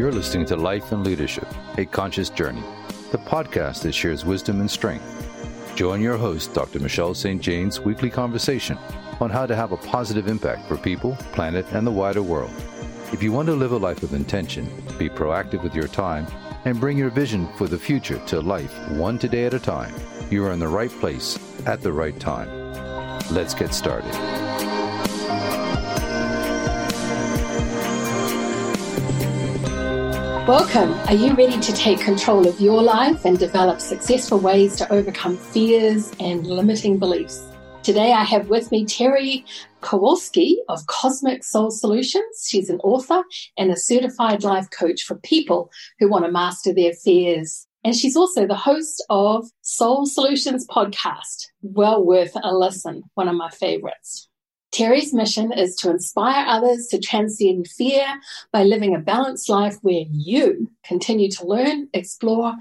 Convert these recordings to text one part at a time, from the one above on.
You're listening to Life and Leadership, A Conscious Journey, the podcast that shares wisdom and strength. Join your host, Dr. Michelle St. Jane's weekly conversation on how to have a positive impact for people, planet, and the wider world. If you want to live a life of intention, be proactive with your time, and bring your vision for the future to life one today at a time, you are in the right place at the right time. Let's get started. Welcome. Are you ready to take control of your life and develop successful ways to overcome fears and limiting beliefs? Today I have with me Terry Kowalski of Cosmic Soul Solutions. She's an author and a certified life coach for people who want to master their fears. And she's also the host of Soul Solutions Podcast. Well worth a listen, one of my favorites. Terry's mission is to inspire others to transcend fear by living a balanced life where you continue to learn, explore,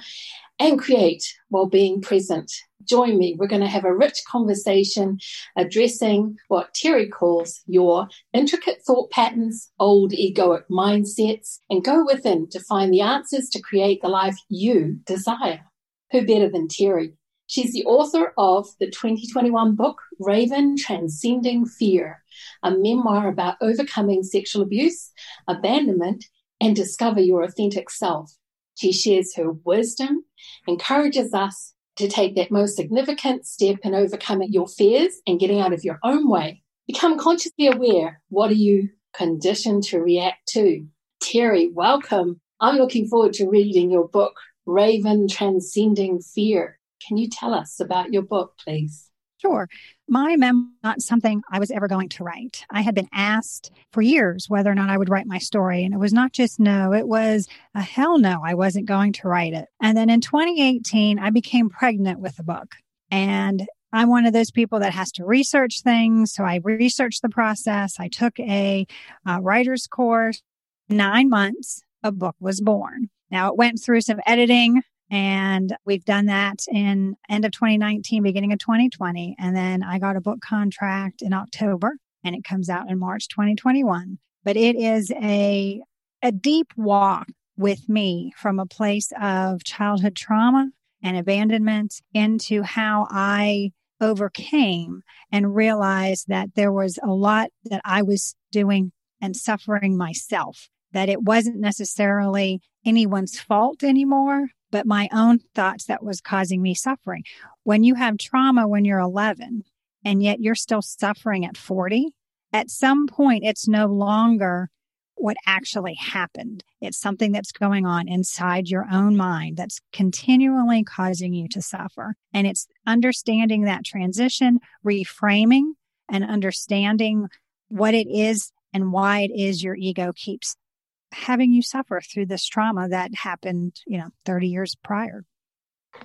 and create while being present. Join me. We're going to have a rich conversation addressing what Terry calls your intricate thought patterns, old egoic mindsets, and go within to find the answers to create the life you desire. Who better than Terry? She's the author of the 2021 book, Raven, Transcending Fear, a memoir about overcoming sexual abuse, abandonment, and discover your authentic self. She shares her wisdom, encourages us to take that most significant step in overcoming your fears and getting out of your own way. Become consciously aware. What are you conditioned to react to? Terry, welcome. I'm looking forward to reading your book, Raven, Transcending Fear. Can you tell us about your book, please? Sure. My memoir is not something I was ever going to write. I had been asked for years whether or not I would write my story. And it was not just no, it was a hell no, I wasn't going to write it. And then in 2018, I became pregnant with the book. And I'm one of those people that has to research things. So I researched the process. I took a writer's course. 9 months, a book was born. Now it went through some editing. And we've done that in end of 2019, beginning of 2020. And then I got a book contract in October and it comes out in March 2021. But it is a deep walk with me from a place of childhood trauma and abandonment into how I overcame and realized that there was a lot that I was doing and suffering myself, that it wasn't necessarily anyone's fault anymore, but my own thoughts that was causing me suffering. When you have trauma when you're 11, and yet you're still suffering at 40, at some point, it's no longer what actually happened. It's something that's going on inside your own mind that's continually causing you to suffer. And it's understanding that transition, reframing, and understanding what it is and why it is your ego keeps having you suffer through this trauma that happened, 30 years prior.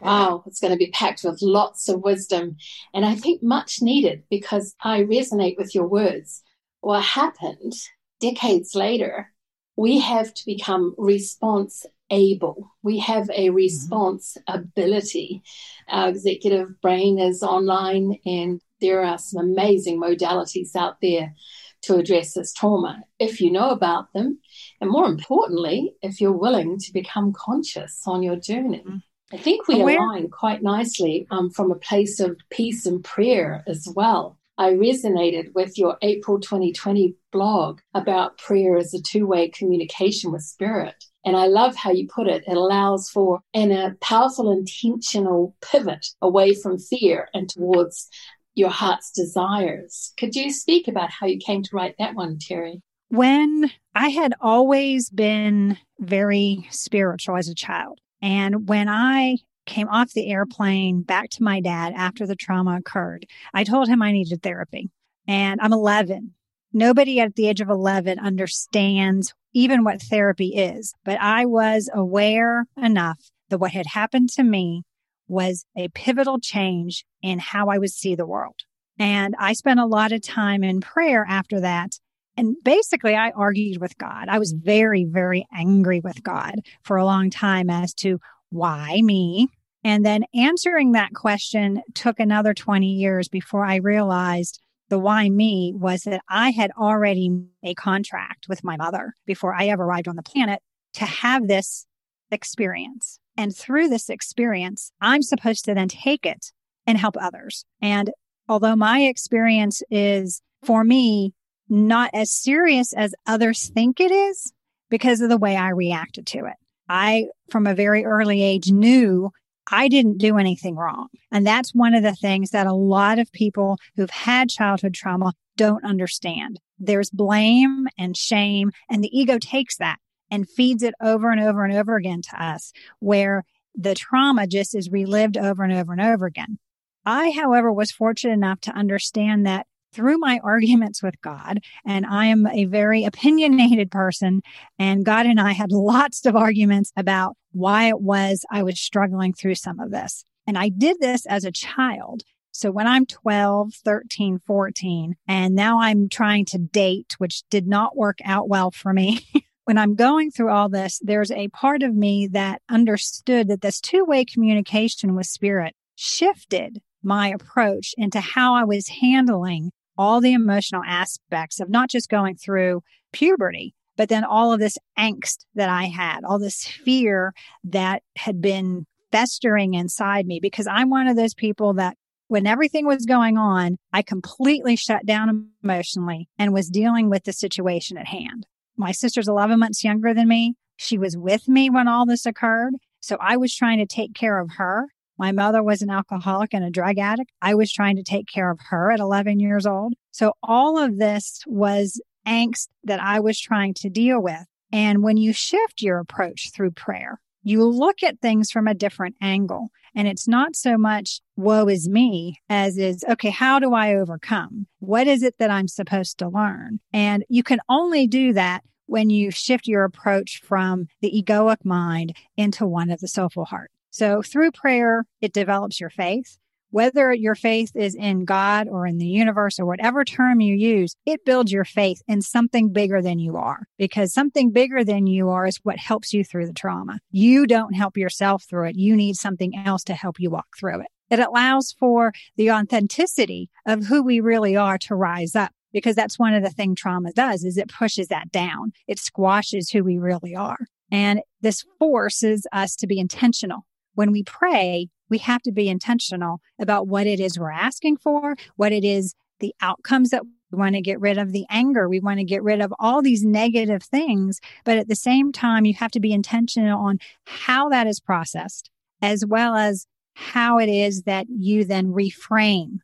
Wow, it's going to be packed with lots of wisdom. And I think much needed, because I resonate with your words. What happened decades later, we have to become response able. We have a response ability. Our executive brain is online and there are some amazing modalities out there to address this trauma, if you know about them, and more importantly, if you're willing to become conscious on your journey. I think we align quite nicely from a place of peace and prayer as well. I resonated with your April 2020 blog about prayer as a two-way communication with spirit. And I love how you put it. It allows for a powerful intentional pivot away from fear and towards your heart's desires. Could you speak about how you came to write that one, Terry? When I had always been very spiritual as a child. And when I came off the airplane back to my dad after the trauma occurred, I told him I needed therapy. And I'm 11. Nobody at the age of 11 understands even what therapy is. But I was aware enough that what had happened to me was a pivotal change in how I would see the world. And I spent a lot of time in prayer after that. And basically, I argued with God. I was very, very angry with God for a long time as to why me? And then answering that question took another 20 years before I realized the why me was that I had already made a contract with my mother before I ever arrived on the planet to have this experience. And through this experience, I'm supposed to then take it and help others. And although my experience is, for me, not as serious as others think it is because of the way I reacted to it. I, from a very early age, knew I didn't do anything wrong. And that's one of the things that a lot of people who've had childhood trauma don't understand. There's blame and shame, and the ego takes that and feeds it over and over and over again to us, where the trauma just is relived over and over and over again. I, however, was fortunate enough to understand that through my arguments with God, and I am a very opinionated person, and God and I had lots of arguments about why it was I was struggling through some of this. And I did this as a child. So when I'm 12, 13, 14, and now I'm trying to date, which did not work out well for me, when I'm going through all this, there's a part of me that understood that this two-way communication with spirit shifted my approach into how I was handling all the emotional aspects of not just going through puberty, but then all of this angst that I had, all this fear that had been festering inside me, because I'm one of those people that when everything was going on, I completely shut down emotionally and was dealing with the situation at hand. My sister's 11 months younger than me. She was with me when all this occurred. So I was trying to take care of her. My mother was an alcoholic and a drug addict. I was trying to take care of her at 11 years old. So all of this was angst that I was trying to deal with. And when you shift your approach through prayer, you look at things from a different angle. And it's not so much woe is me as is, okay, how do I overcome? What is it that I'm supposed to learn? And you can only do that when you shift your approach from the egoic mind into one of the soulful heart. So through prayer, it develops your faith. Whether your faith is in God or in the universe or whatever term you use, it builds your faith in something bigger than you are, because something bigger than you are is what helps you through the trauma. You don't help yourself through it. You need something else to help you walk through it. It allows for the authenticity of who we really are to rise up, because that's one of the things trauma does is it pushes that down. It squashes who we really are. And this forces us to be intentional. When we pray, we have to be intentional about what it is we're asking for, what it is, the outcomes that we want to get rid of, the anger, we want to get rid of all these negative things. But at the same time, you have to be intentional on how that is processed, as well as how it is that you then reframe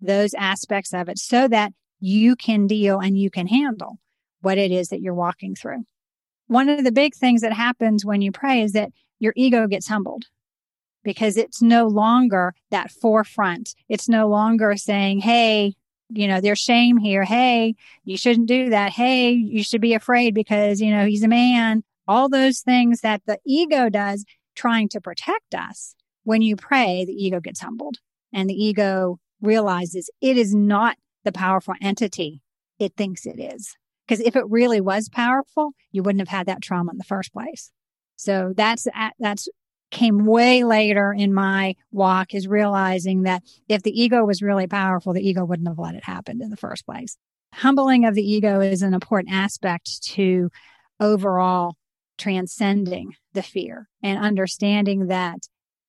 those aspects of it so that you can deal and you can handle what it is that you're walking through. One of the big things that happens when you pray is that your ego gets humbled, because it's no longer that forefront. It's no longer saying, hey, there's shame here. Hey, you shouldn't do that. Hey, you should be afraid because, he's a man. All those things that the ego does trying to protect us. When you pray, the ego gets humbled and the ego realizes it is not the powerful entity it thinks it is. Because if it really was powerful, you wouldn't have had that trauma in the first place. So that's came way later in my walk, is realizing that if the ego was really powerful, the ego wouldn't have let it happen in the first place. Humbling of the ego is an important aspect to overall transcending the fear and understanding that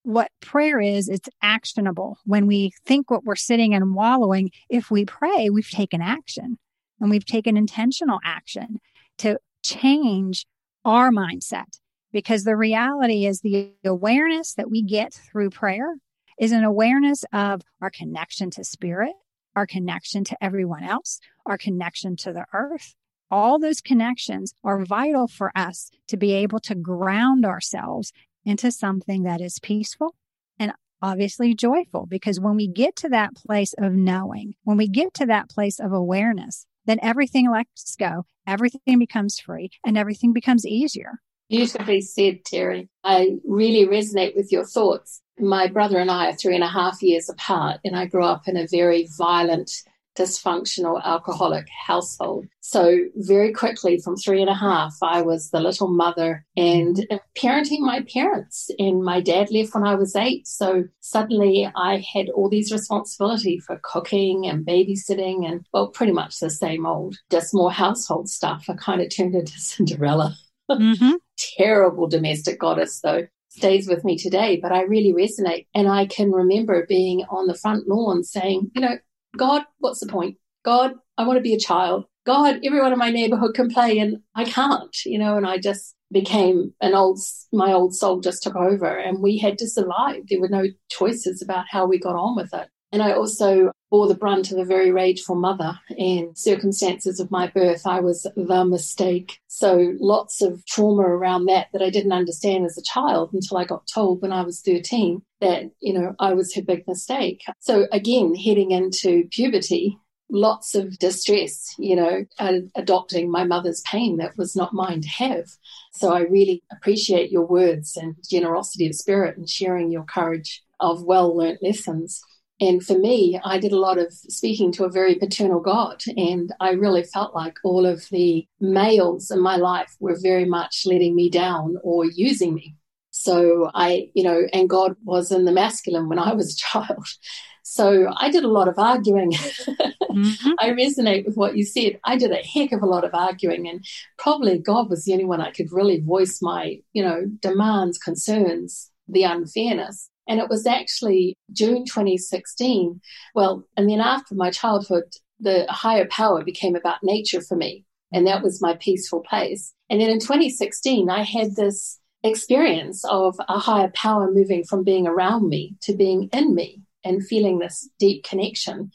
what prayer is, it's actionable. When we think what we're sitting and wallowing, if we pray, we've taken action, and we've taken intentional action to change our mindset. Because the reality is the awareness that we get through prayer is an awareness of our connection to spirit, our connection to everyone else, our connection to the earth. All those connections are vital for us to be able to ground ourselves into something that is peaceful and obviously joyful. Because when we get to that place of knowing, when we get to that place of awareness, then everything lets go, everything becomes free, and everything becomes easier. Beautifully said, Terry. I really resonate with your thoughts. My brother and I are 3.5 years apart, and I grew up in a very violent, dysfunctional, alcoholic household. So very quickly from 3.5, I was the little mother and parenting my parents. And my dad left when I was 8. So suddenly I had all these responsibilities for cooking and babysitting and, well, pretty much the same old, just more household stuff. I kind of turned into Cinderella. Mm-hmm. terrible domestic goddess, though, stays with me today, but I really resonate. And I can remember being on the front lawn saying, you know, God, what's the point? God, I want to be a child. God, everyone in my neighborhood can play and I can't, you know, and I just became my old soul just took over and we had to survive. There were no choices about how we got on with it. And I also bore the brunt of a very rageful mother and circumstances of my birth. I was the mistake. So lots of trauma around that I didn't understand as a child until I got told when I was 13 that, you know, I was her big mistake. So again, heading into puberty, lots of distress, you know, adopting my mother's pain that was not mine to have. So I really appreciate your words and generosity of spirit and sharing your courage of well-learned lessons. And for me, I did a lot of speaking to a very paternal God, and I really felt like all of the males in my life were very much letting me down or using me. So I, you know, and God was in the masculine when I was a child. So I did a lot of arguing. Mm-hmm. I resonate with what you said. I did a heck of a lot of arguing, and probably God was the only one I could really voice my, you know, demands, concerns, the unfairness. And it was actually June 2016. Well, and then after my childhood, the higher power became about nature for me. And that was my peaceful place. And then in 2016, I had this experience of a higher power moving from being around me to being in me and feeling this deep connection.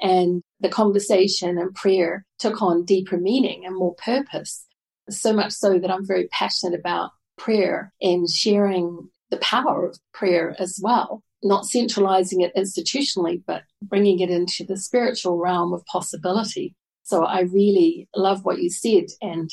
And the conversation and prayer took on deeper meaning and more purpose. So much so that I'm very passionate about prayer and sharing the power of prayer as well, not centralizing it institutionally, but bringing it into the spiritual realm of possibility. So I really love what you said. And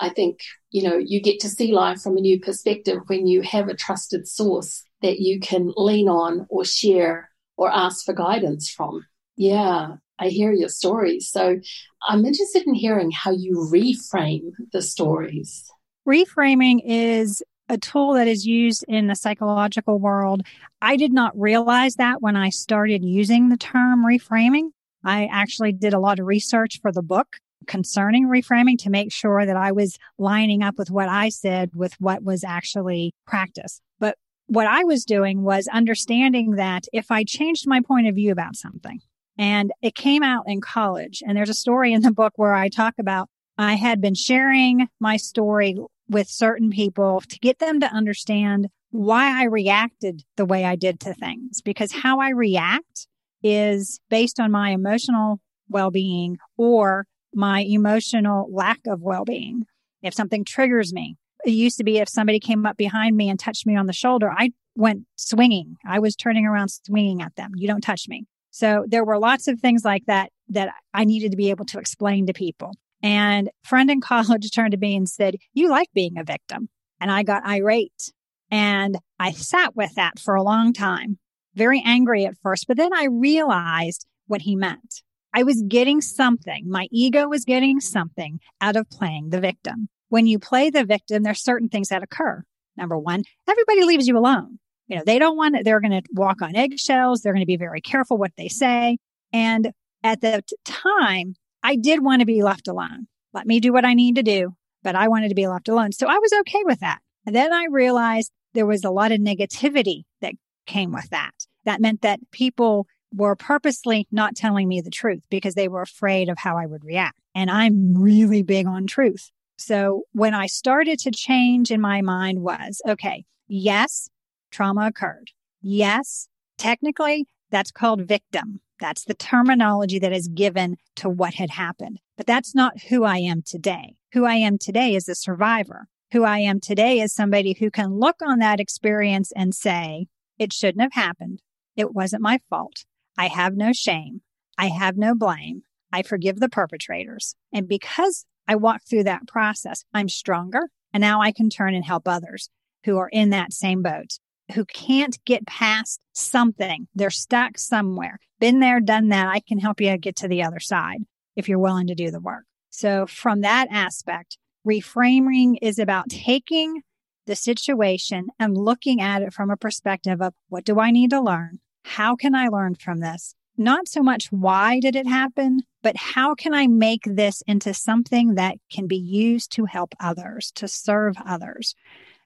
I think, you know, you get to see life from a new perspective when you have a trusted source that you can lean on or share or ask for guidance from. Yeah, I hear your stories. So I'm interested in hearing how you reframe the stories. Reframing is a tool that is used in the psychological world. I did not realize that when I started using the term reframing. I actually did a lot of research for the book concerning reframing to make sure that I was lining up with what I said with what was actually practiced. But what I was doing was understanding that if I changed my point of view about something, and it came out in college, and there's a story in the book where I talk about I had been sharing my story with certain people to get them to understand why I reacted the way I did to things, because how I react is based on my emotional well-being or my emotional lack of well-being. If something triggers me, it used to be if somebody came up behind me and touched me on the shoulder, I went swinging. I was turning around swinging at them. You don't touch me. So there were lots of things like that that I needed to be able to explain to people. And a friend in college turned to me and said, "You like being a victim." And I got irate. And I sat with that for a long time, very angry at first. But then I realized what he meant. I was getting something. My ego was getting something out of playing the victim. When you play the victim, there's certain things that occur. Number one, everybody leaves you alone. You know, they don't want it. They're going to walk on eggshells. They're going to be very careful what they say. And at the time, I did want to be left alone. Let me do what I need to do, but I wanted to be left alone. So I was okay with that. And then I realized there was a lot of negativity that came with that. That meant that people were purposely not telling me the truth because they were afraid of how I would react. And I'm really big on truth. So when I started to change in my mind was, okay, yes, trauma occurred. Yes, technically, that's called victim. That's the terminology that is given to what had happened. But that's not who I am today. Who I am today is a survivor. Who I am today is somebody who can look on that experience and say, it shouldn't have happened. It wasn't my fault. I have no shame. I have no blame. I forgive the perpetrators. And because I walked through that process, I'm stronger. And now I can turn and help others who are in that same boat, who can't get past something. They're stuck somewhere. Been there, done that. I can help you get to the other side if you're willing to do the work. So from that aspect, reframing is about taking the situation and looking at it from a perspective of what do I need to learn? How can I learn from this? not so much why did it happen, but how can I make this into something that can be used to help others, to serve others?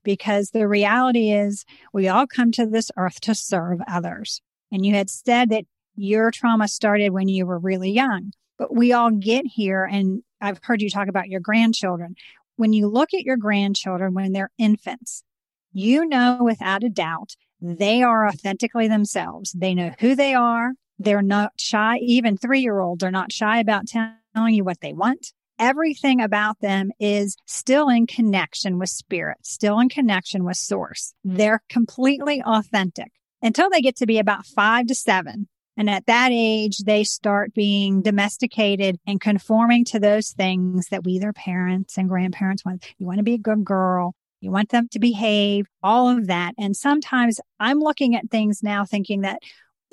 Because the reality is we all come to this earth to serve others. And you had said that your trauma started when you were really young, but we all get here. And I've heard you talk about your grandchildren. When you look at your grandchildren, when they're infants, you know, without a doubt, they are authentically themselves. They know who they are. They're not shy. Even 3-year-olds are not shy about telling you what they want. Everything about them is still in connection with spirit, still in connection with source. They're completely authentic until they get to be about 5 to 7. And at that age, they start being domesticated and conforming to those things that we, their parents and grandparents want. You want to be a good girl. You want them to behave, all of that. And sometimes I'm looking at things now thinking that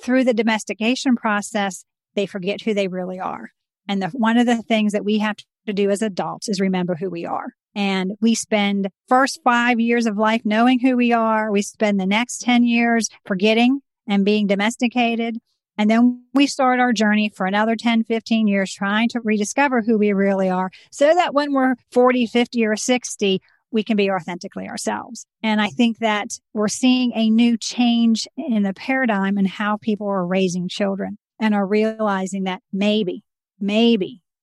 through the domestication process, they forget who they really are. And one of the things that we have to do as adults is remember who we are. And we spend first 5 years of life knowing who we are. We spend the next 10 years forgetting and being domesticated. And then we start our journey for another 10, 15 years trying to rediscover who we really are so that when we're 40, 50, or 60, we can be authentically ourselves. And I think that we're seeing a new change in the paradigm and how people are raising children and are realizing that maybe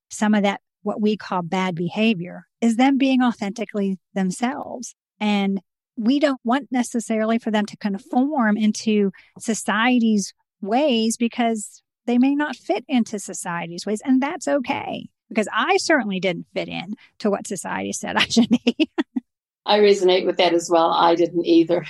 some of that, what we call bad behavior, is them being authentically themselves. And we don't want necessarily for them to conform into society's ways because they may not fit into society's ways. And that's okay, because I certainly didn't fit in to what society said I should be. I resonate with that as well. I didn't either.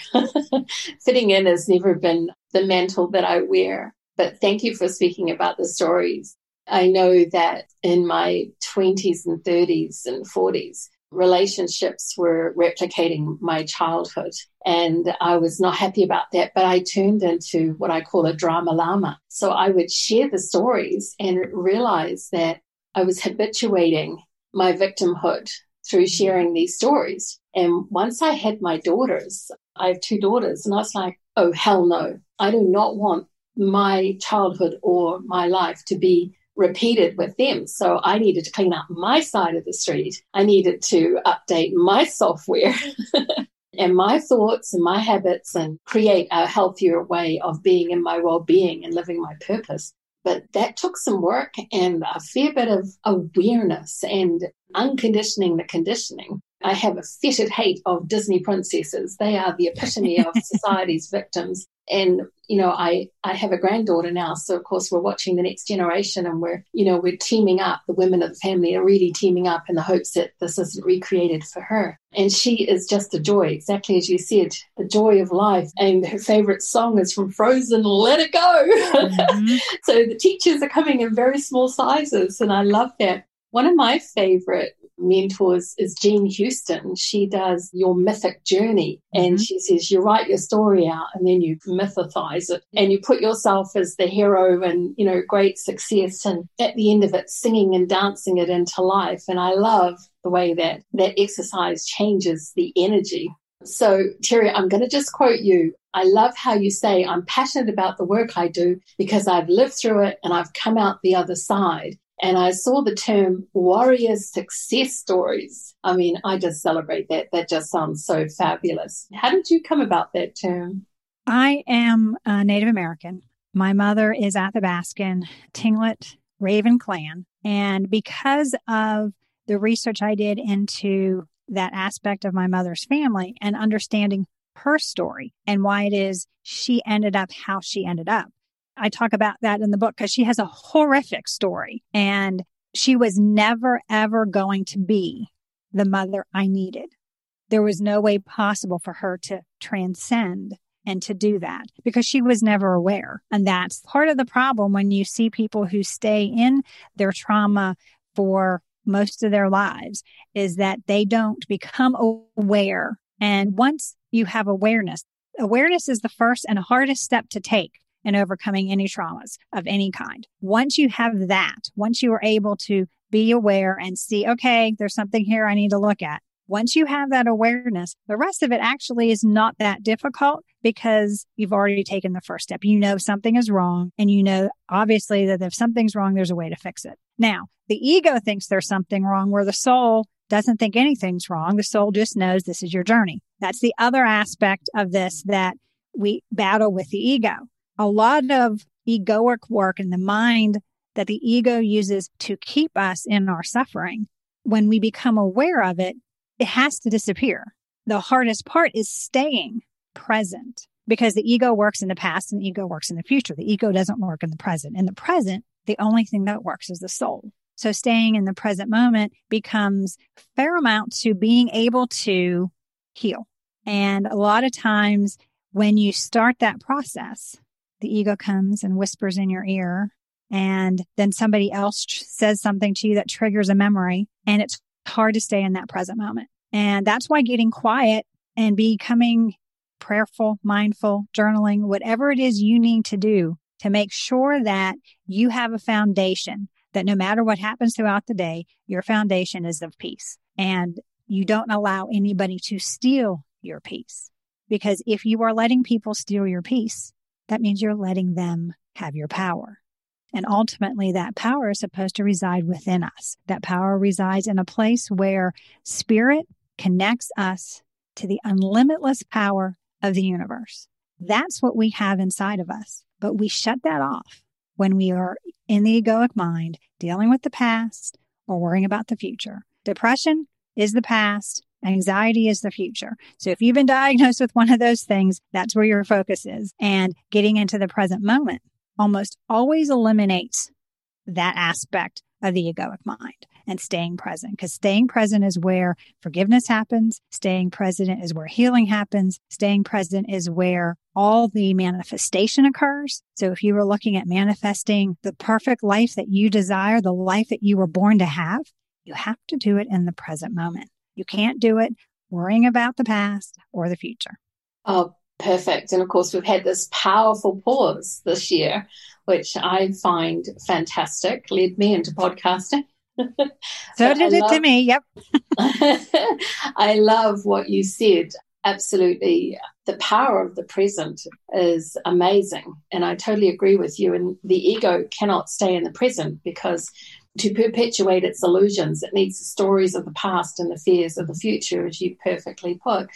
Fitting in has never been the mantle that I wear. But thank you for speaking about the stories. I know that in my 20s and 30s and 40s, relationships were replicating my childhood. And I was not happy about that, but I turned into what I call a drama llama. So I would share the stories and realize that I was habituating my victimhood through sharing these stories. And once I had my daughters, I have 2 daughters, and I was like, oh, hell no. I do not want my childhood or my life to be repeated with them. So I needed to clean up my side of the street. I needed to update my software and my thoughts and my habits and create a healthier way of being in my well-being and living my purpose. But that took some work and a fair bit of awareness and unconditioning the conditioning. I have a fetid hate of Disney princesses. They are the epitome of society's victims. And, you know, I have a granddaughter now. So, of course, we're watching the next generation and we're teaming up. The women of the family are really teaming up in the hopes that this isn't recreated for her. And she is just a joy, exactly as you said, the joy of life. And her favorite song is from Frozen, Let It Go. Mm-hmm. So the teachers are coming in very small sizes. And I love that. One of my favorite mentors is Jean Houston. She does your mythic journey, and she says you write your story out and then you mythicize it and you put yourself as the hero and, you know, great success, and at the end of it singing and dancing it into life. And I love the way that that exercise changes the energy. So, Terry, I'm going to just quote you. I love how you say, I'm passionate about the work I do because I've lived through it and I've come out the other side. And I saw the term warrior success stories. I mean, I just celebrate that. That just sounds so fabulous. How did you come about that term? I am a Native American. My mother is Athabaskan, Tinglet, Raven clan. And because of the research I did into that aspect of my mother's family and understanding her story and why it is she ended up how she ended up, I talk about that in the book because she has a horrific story, and she was never, ever going to be the mother I needed. There was no way possible for her to transcend and to do that because she was never aware. And that's part of the problem when you see people who stay in their trauma for most of their lives, is that they don't become aware. And once you have awareness is the first and hardest step to take in overcoming any traumas of any kind. Once you have that, once you are able to be aware and see, okay, there's something here I need to look at, Once you have that awareness, the rest of it actually is not that difficult because you've already taken the first step. You know something is wrong, and you know, obviously, that if something's wrong, there's a way to fix it. Now, the ego thinks there's something wrong where the soul doesn't think anything's wrong. The soul just knows this is your journey. That's the other aspect of this that we battle with the ego. A lot of egoic work in the mind that the ego uses to keep us in our suffering, when we become aware of it, it has to disappear. The hardest part is staying present because the ego works in the past and the ego works in the future. The ego doesn't work in the present. In the present, the only thing that works is the soul. So staying in the present moment becomes paramount to being able to heal. And a lot of times when you start that process, the ego comes and whispers in your ear, and then somebody else says something to you that triggers a memory, and it's hard to stay in that present moment. And that's why getting quiet and becoming prayerful, mindful, journaling, whatever it is you need to do to make sure that you have a foundation that no matter what happens throughout the day, your foundation is of peace. And you don't allow anybody to steal your peace. Because if you are letting people steal your peace, that means you're letting them have your power. And ultimately, that power is supposed to reside within us. That power resides in a place where spirit connects us to the unlimitless power of the universe. That's what we have inside of us. But we shut that off when we are in the egoic mind, dealing with the past or worrying about the future. Depression is the past. Anxiety is the future. So if you've been diagnosed with one of those things, that's where your focus is. And getting into the present moment almost always eliminates that aspect of the egoic mind and staying present, because staying present is where forgiveness happens. Staying present is where healing happens. Staying present is where all the manifestation occurs. So if you were looking at manifesting the perfect life that you desire, the life that you were born to have, you have to do it in the present moment. You can't do it worrying about the past or the future. Oh, perfect. And of course, we've had this powerful pause this year, which I find fantastic, led me into podcasting. So did it to me, yep. I love what you said. Absolutely. The power of the present is amazing. And I totally agree with you. And the ego cannot stay in the present because to perpetuate its illusions, it needs the stories of the past and the fears of the future, as you perfectly put.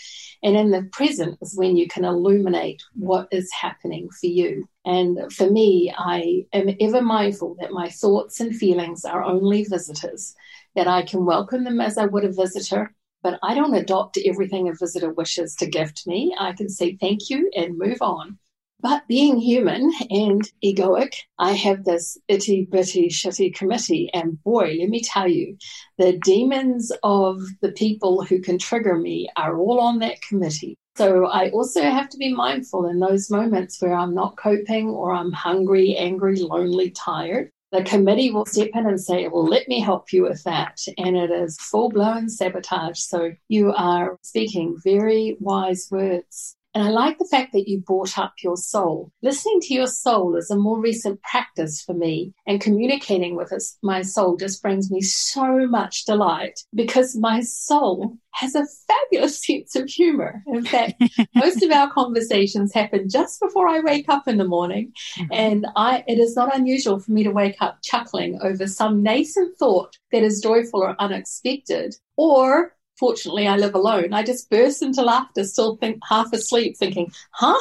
And in the present is when you can illuminate what is happening for you. And for me, I am ever mindful that my thoughts and feelings are only visitors, that I can welcome them as I would a visitor, but I don't adopt everything a visitor wishes to gift me. I can say thank you and move on. But being human and egoic, I have this itty-bitty, shitty committee. And boy, let me tell you, the demons of the people who can trigger me are all on that committee. So I also have to be mindful in those moments where I'm not coping or I'm hungry, angry, lonely, tired. The committee will step in and say, well, let me help you with that. And it is full-blown sabotage. So you are speaking very wise words. And I like the fact that you brought up your soul. Listening to your soul is a more recent practice for me, and communicating with my soul just brings me so much delight because my soul has a fabulous sense of humor. In fact, most of our conversations happen just before I wake up in the morning, and it is not unusual for me to wake up chuckling over some nascent thought that is joyful or unexpected, or fortunately, I live alone. I just burst into laughter, still half asleep, thinking, huh?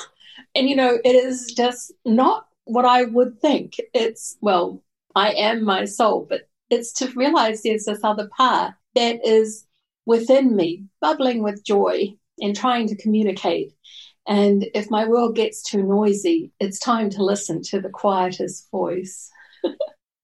And, you know, it is just not what I would think. It's, well, I am my soul, but it's to realize there's this other part that is within me, bubbling with joy and trying to communicate. And if my world gets too noisy, it's time to listen to the quietest voice.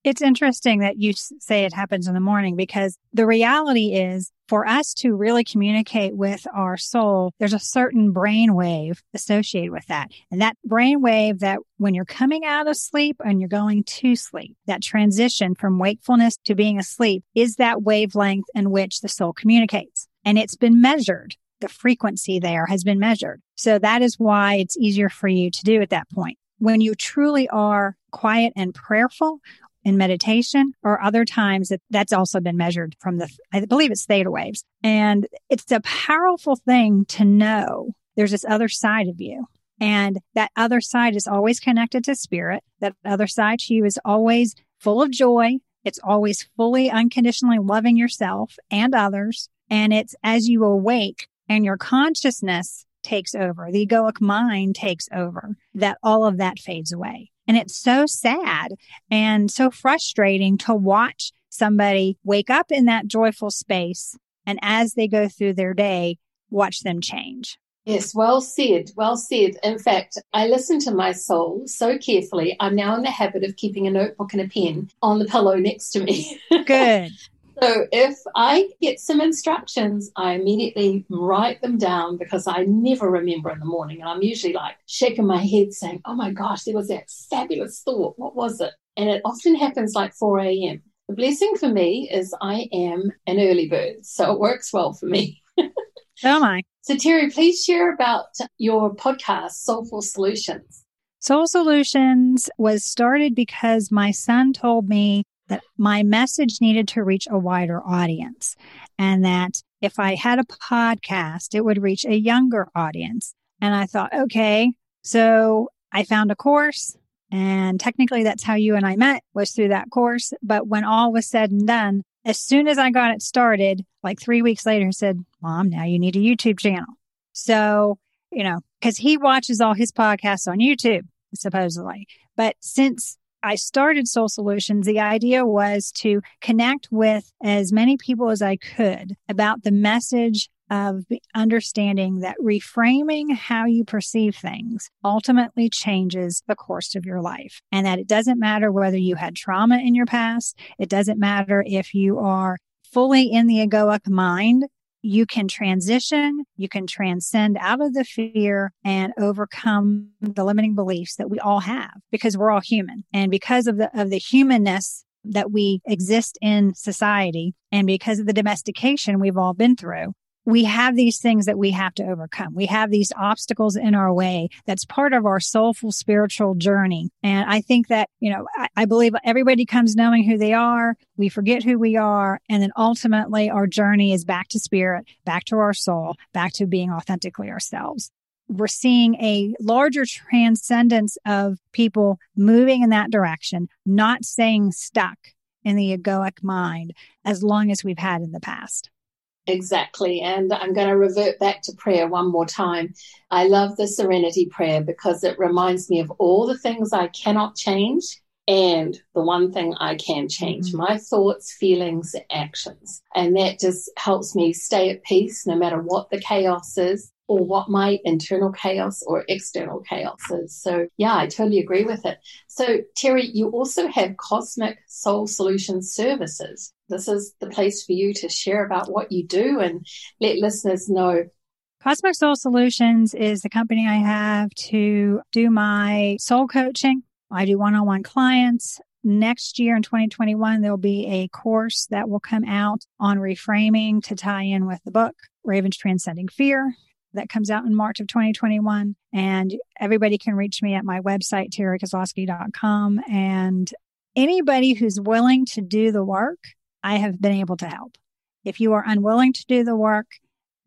It's interesting that you say it happens in the morning, because the reality is for us to really communicate with our soul, there's a certain brain wave associated with that. And that brain wave that when you're coming out of sleep and you're going to sleep, that transition from wakefulness to being asleep is that wavelength in which the soul communicates. And it's been measured. The frequency there has been measured. So that is why it's easier for you to do at that point. When you truly are quiet and prayerful, in meditation, or other times that's also been measured from I believe it's theta waves. And it's a powerful thing to know there's this other side of you. And that other side is always connected to spirit. That other side to you is always full of joy. It's always fully unconditionally loving yourself and others. And it's as you awake and your consciousness takes over, the egoic mind takes over, that all of that fades away. And it's so sad and so frustrating to watch somebody wake up in that joyful space, and as they go through their day, watch them change. Yes, well said, well said. In fact, I listen to my soul so carefully. I'm now in the habit of keeping a notebook and a pen on the pillow next to me. Good. So if I get some instructions, I immediately write them down, because I never remember in the morning. And I'm usually like shaking my head saying, oh my gosh, there was that fabulous thought. What was it? And it often happens like 4 a.m. The blessing for me is I am an early bird, so it works well for me. Oh my. So Terry, please share about your podcast, Soulful Solutions. Soul Solutions was started because my son told me that my message needed to reach a wider audience, and that if I had a podcast, it would reach a younger audience. And I thought, okay, so I found a course, and technically that's how you and I met, was through that course. But when all was said and done, as soon as I got it started, like 3 weeks later, he said, Mom, now you need a YouTube channel. So, because he watches all his podcasts on YouTube, supposedly. But since I started Soul Solutions, the idea was to connect with as many people as I could about the message of understanding that reframing how you perceive things ultimately changes the course of your life, and that it doesn't matter whether you had trauma in your past. It doesn't matter if you are fully in the egoic mind. You can transition, you can transcend out of the fear and overcome the limiting beliefs that we all have, because we're all human. And because of the humanness that we exist in society, and because of the domestication we've all been through, we have these things that we have to overcome. We have these obstacles in our way. That's part of our soulful spiritual journey. And I think that, I believe everybody comes knowing who they are. We forget who we are. And then ultimately our journey is back to spirit, back to our soul, back to being authentically ourselves. We're seeing a larger transcendence of people moving in that direction, not staying stuck in the egoic mind as long as we've had in the past. Exactly. And I'm going to revert back to prayer one more time. I love the Serenity Prayer because it reminds me of all the things I cannot change and the one thing I can change, my thoughts, feelings, actions. And that just helps me stay at peace no matter what the chaos is, or what my internal chaos or external chaos is. So yeah, I totally agree with it. So Terry, you also have Cosmic Soul Solutions Services. This is the place for you to share about what you do and let listeners know. Cosmic Soul Solutions is the company I have to do my soul coaching. I do one-on-one clients. Next year in 2021, there'll be a course that will come out on reframing to tie in with the book, Raven's Transcending Fear, that comes out in March of 2021. And everybody can reach me at my website, terrykozlowski.com. And anybody who's willing to do the work, I have been able to help. If you are unwilling to do the work,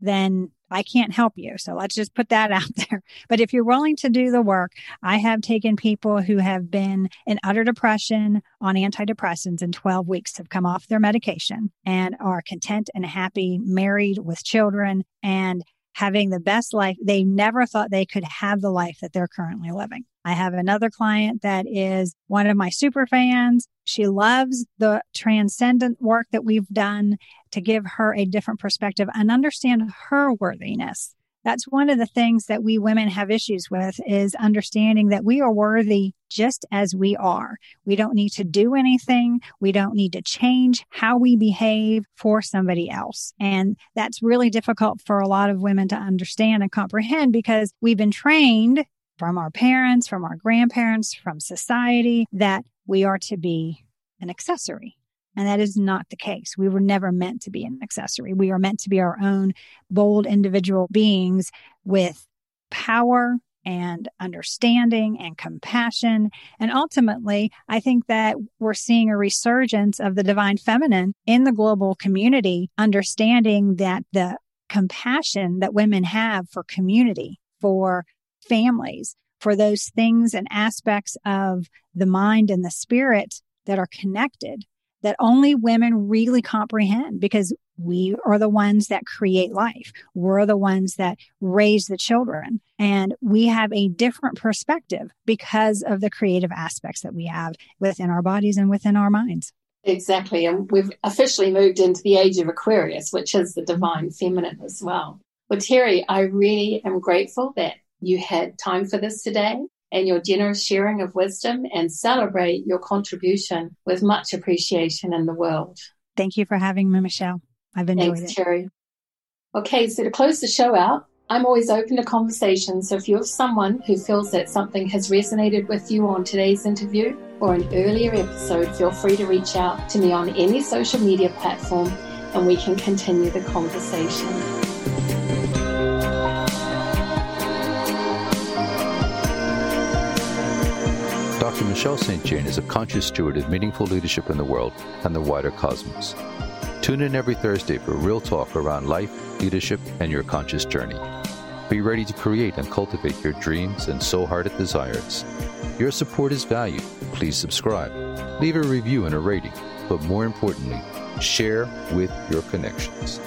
then I can't help you. So let's just put that out there. But if you're willing to do the work, I have taken people who have been in utter depression on antidepressants in 12 weeks, have come off their medication and are content and happy, married with children, and having the best life. They never thought they could have the life that they're currently living. I have another client that is one of my super fans. She loves the transcendent work that we've done to give her a different perspective and understand her worthiness. That's one of the things that we women have issues with, is understanding that we are worthy just as we are. We don't need to do anything. We don't need to change how we behave for somebody else. And that's really difficult for a lot of women to understand and comprehend, because we've been trained from our parents, from our grandparents, from society, that we are to be an accessory. And that is not the case. We were never meant to be an accessory. We are meant to be our own bold individual beings with power and understanding and compassion. And ultimately, I think that we're seeing a resurgence of the divine feminine in the global community, understanding that the compassion that women have for community, for families, for those things and aspects of the mind and the spirit that are connected, that only women really comprehend, because we are the ones that create life. We're the ones that raise the children. And we have a different perspective because of the creative aspects that we have within our bodies and within our minds. Exactly. And we've officially moved into the Age of Aquarius, which is the divine feminine as well. Well, Terry, I really am grateful that you had time for this today and your generous sharing of wisdom, and celebrate your contribution with much appreciation in the world. Thank you for having me, Michelle. I've enjoyed it. Thanks, Terry. Okay, so to close the show out, I'm always open to conversation. So if you're someone who feels that something has resonated with you on today's interview or an earlier episode, feel free to reach out to me on any social media platform and we can continue the conversation. Dr. Michelle St. Jane is a conscious steward of meaningful leadership in the world and the wider cosmos. Tune in every Thursday for real talk around life, leadership, and your conscious journey. Be ready to create and cultivate your dreams and soul-hearted desires. Your support is valued. Please subscribe, leave a review and a rating, but more importantly, share with your connections.